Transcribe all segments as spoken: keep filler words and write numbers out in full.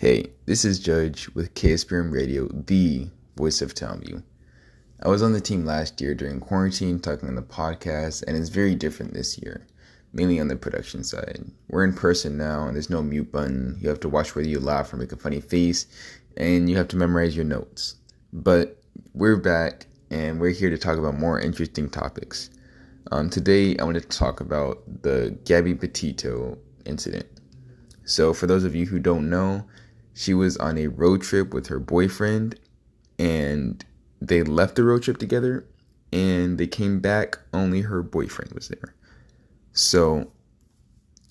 Hey, this is Judge with K S P R M Radio, the voice of Townview. I was on the team last year during quarantine talking on the podcast, and it's very different this year, mainly on the production side. We're in person now, and there's no mute button. You have to watch whether you laugh or make a funny face, and you have to memorize your notes. But we're back, and we're here to talk about more interesting topics. Um, today, I want to talk about the Gabby Petito incident. So for those of you who don't know, she was on a road trip with her boyfriend, and they left the road trip together, and they came back, only her boyfriend was there. So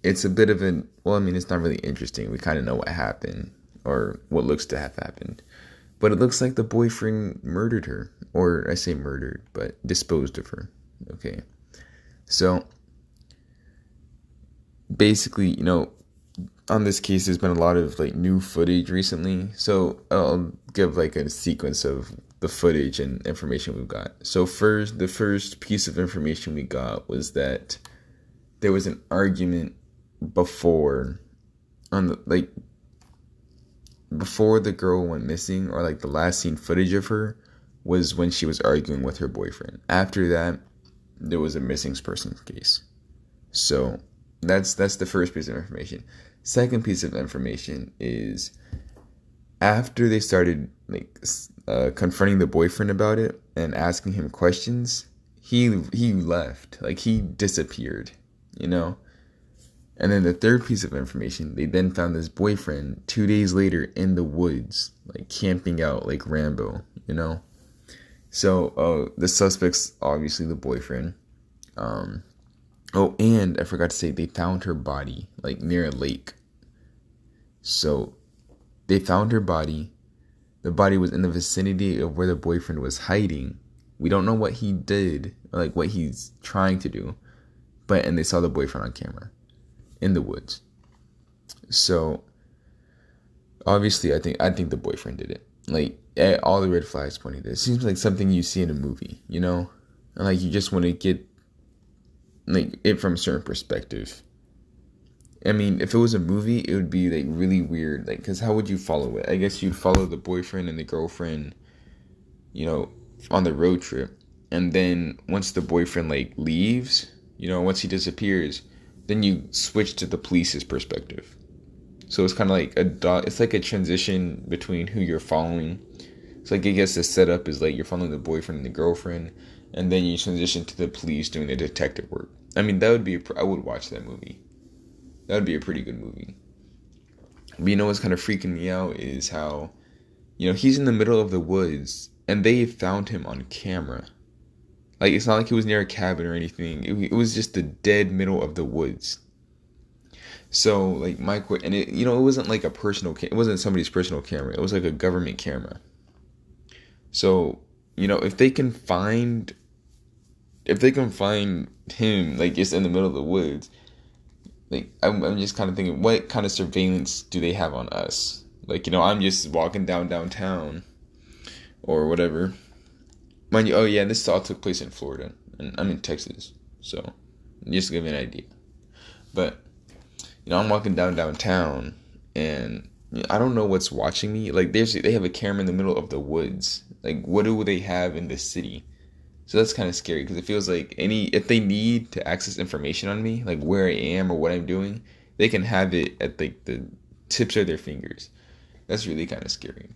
it's a bit of an, well, I mean, it's not really interesting. We kind of know what happened, or what looks to have happened. But it looks like the boyfriend murdered her, or I say murdered, but disposed of her. Okay. So basically, you know, on this case, there's been a lot of like new footage recently, so I'll give like a sequence of the footage and information we've got. So first, the first piece of information we got was that there was an argument before, on the like before the girl went missing, or like the last seen footage of her was when she was arguing with her boyfriend. After that, there was a missing persons case. So that's that's the first piece of information. Second piece of information is after they started like uh, confronting the boyfriend about it and asking him questions, he he left, like he disappeared, you know. And then the third piece of information, they then found this boyfriend two days later in the woods, like camping out like Rambo, you know. So uh, the suspect's obviously the boyfriend. Um, Oh, and I forgot to say, they found her body, like, near a lake. So, they found her body. The body was in the vicinity of where the boyfriend was hiding. We don't know what he did, or, like, what he's trying to do. But, and they saw the boyfriend on camera. In the woods. So, obviously, I think I think the boyfriend did it. Like, all the red flags pointed at it. It seems like something you see in a movie, you know? And, like, you just want to get like it from a certain perspective. I mean, if it was a movie, it would be like really weird, like, because how would you follow it? I guess you'd follow the boyfriend and the girlfriend, you know, on the road trip, and then once the boyfriend like leaves, you know, once he disappears, then you switch to the police's perspective. So it's kind of like a dot, it's like a transition between who you're following. It's like, I guess the setup is like you're following the boyfriend and the girlfriend, and then you transition to the police doing the detective work. I mean, that would be, a, I would watch that movie. That would be a pretty good movie. But you know what's kind of freaking me out is how, you know, he's in the middle of the woods, and they found him on camera. Like, it's not like he was near a cabin or anything. It, it was just the dead middle of the woods. So, like, my qu- and it, you know, it wasn't like a personal, ca- it wasn't somebody's personal camera. It was like a government camera. So, you know, if they can find, if they can find him, like, just in the middle of the woods, like, I'm, I'm just kind of thinking, what kind of surveillance do they have on us? Like, you know, I'm just walking down downtown or whatever. Mind you, oh, yeah, this all took place in Florida. And I'm in Texas, so just to give you an idea. But, you know, I'm walking down downtown, and I don't know what's watching me. Like, there's, they have a camera in the middle of the woods. Like, what do they have in the city? So that's kind of scary, because it feels like any, if they need to access information on me, like where I am or what I'm doing, they can have it at like the tips of their fingers. That's really kind of scary.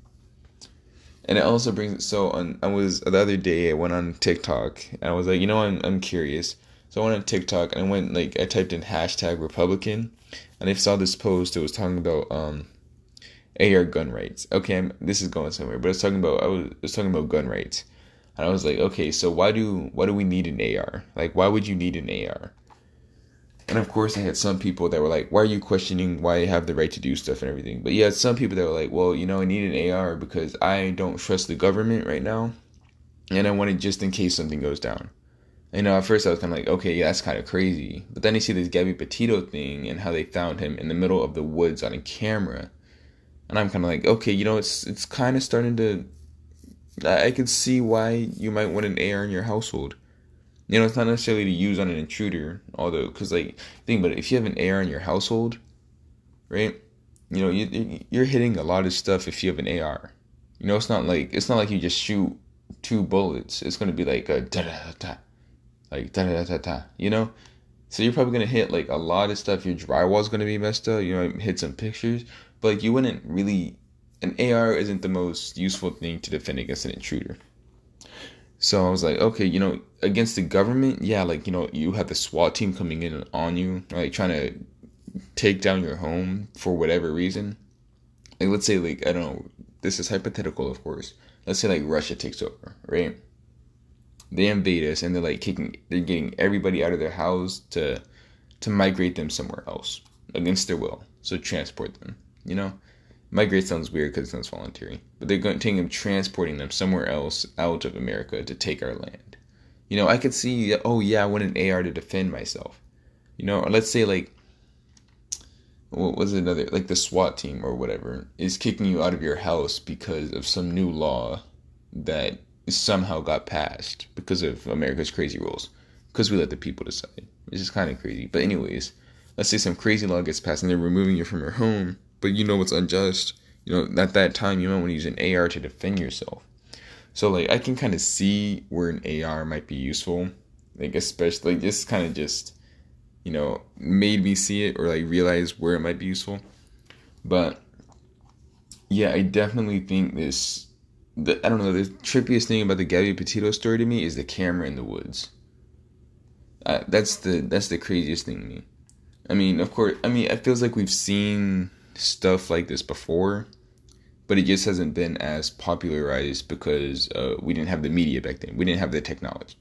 And it also brings, so on, I was, the other day I went on TikTok, and I was like, you know, I'm I'm curious. So I went on TikTok, and I went, like, I typed in hashtag Republican, and I saw this post that was talking about um. A R gun rights. Okay, I'm, this is going somewhere, but I was talking about I was, I was talking about gun rights, and I was like, okay, so why do why do we need an A R? Like, why would you need an A R? And of course, I had some people that were like, why are you questioning why I have the right to do stuff and everything? But yeah, some people that were like, well, you know, I need an A R because I don't trust the government right now, and I want it just in case something goes down. You know, at first I was kind of like, okay, yeah, that's kind of crazy. But then you see this Gabby Petito thing and how they found him in the middle of the woods on a camera. And I'm kind of like, okay, you know, it's it's kind of starting to, I, I can see why you might want an A R in your household. You know, it's not necessarily to use on an intruder, although, because, like, think about it, if you have an A R in your household, right, You know, you, you're hitting a lot of stuff if you have an A R. You know, it's not like it's not like you just shoot two bullets. It's gonna be like a da da da da, like da da da da. You know, so you're probably gonna hit like a lot of stuff. Your drywall's gonna be messed up. You know, hit some pictures, but like you wouldn't really. An A R isn't the most useful thing to defend against an intruder. So I was like, okay, you know, against the government, yeah, like, you know, you have the SWAT team coming in on you, like trying to take down your home for whatever reason. Like, let's say, like, I don't know, this is hypothetical, of course. Let's say, like, Russia takes over, right? They invade us, and they're, like, kicking, they're getting everybody out of their house to, to migrate them somewhere else against their will. So transport them, you know? Migrate sounds weird because it sounds voluntary. But they're going to take them, transporting them somewhere else out of America to take our land. You know, I could see, oh yeah, I want an A R to defend myself. You know, or let's say like, what was another, like the SWAT team or whatever is kicking you out of your house because of some new law that somehow got passed because of America's crazy rules. Because we let the people decide. It's just kind of crazy. But anyways, let's say some crazy law gets passed and they're removing you from your home. But you know it's unjust. You know, at that time, you might want to use an A R to defend yourself. So, like, I can kind of see where an A R might be useful. Like, especially, like, this kind of just, you know, made me see it or, like, realize where it might be useful. But, yeah, I definitely think this, the, I don't know, the trippiest thing about the Gabby Petito story to me is the camera in the woods. Uh, that's the, that's the craziest thing to me. I mean, of course, I mean, it feels like we've seen stuff like this before, but it just hasn't been as popularized because uh, we didn't have the media back then. We didn't have the technology.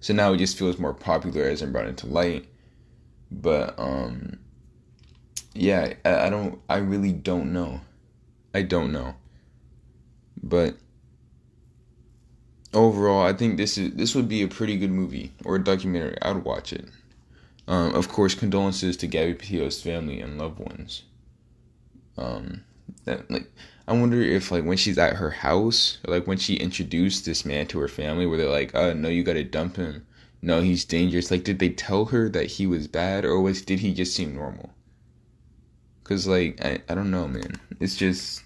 So now it just feels more popularized and brought into light. But um, yeah, I, I don't, I really don't know. I don't know. But overall, I think this is, this would be a pretty good movie or a documentary. I would watch it. Um, of course, condolences to Gabby Petito's family and loved ones. Um, that, like, I wonder if, like, when she's at her house, or, like, when she introduced this man to her family, where they're like, oh, no, you gotta dump him. No, he's dangerous. Like, did they tell her that he was bad, or was did he just seem normal? Because, like, I, I don't know, man. It's just,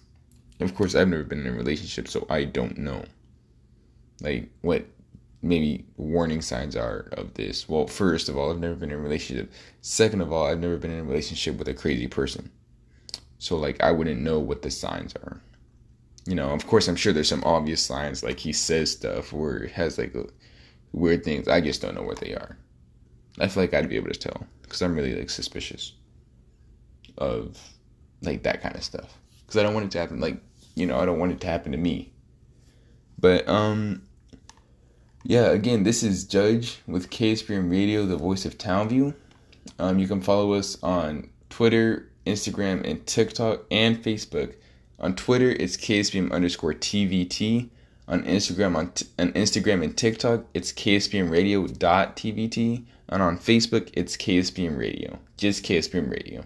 of course, I've never been in a relationship, so I don't know, like, what maybe warning signs are of this. Well, first of all, I've never been in a relationship. Second of all, I've never been in a relationship with a crazy person. So, like, I wouldn't know what the signs are. You know, of course, I'm sure there's some obvious signs. Like, he says stuff or has, like, weird things. I just don't know what they are. I feel like I'd be able to tell. Because I'm really, like, suspicious of, like, that kind of stuff. Because I don't want it to happen. Like, you know, I don't want it to happen to me. But, um, yeah, again, this is Judge with K S P R M Radio, the voice of Townview. Um, you can follow us on Twitter, Instagram, and TikTok, and Facebook. On Twitter, it's KSPM underscore TVT. On Instagram, on, t- on Instagram and TikTok, it's KSPM Radio dot TVT. And on Facebook, it's KSPM Radio. Just K S P M Radio.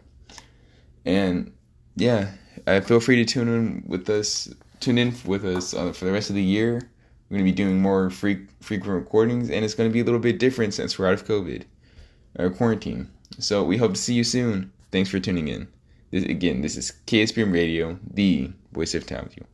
And, yeah, uh, feel free to tune in with us, tune in with us uh, for the rest of the year. We're going to be doing more free, frequent recordings, and it's going to be a little bit different since we're out of COVID, or quarantine. So we hope to see you soon. Thanks for tuning in. This, again, this is K S P R M Radio, the voice of Townview.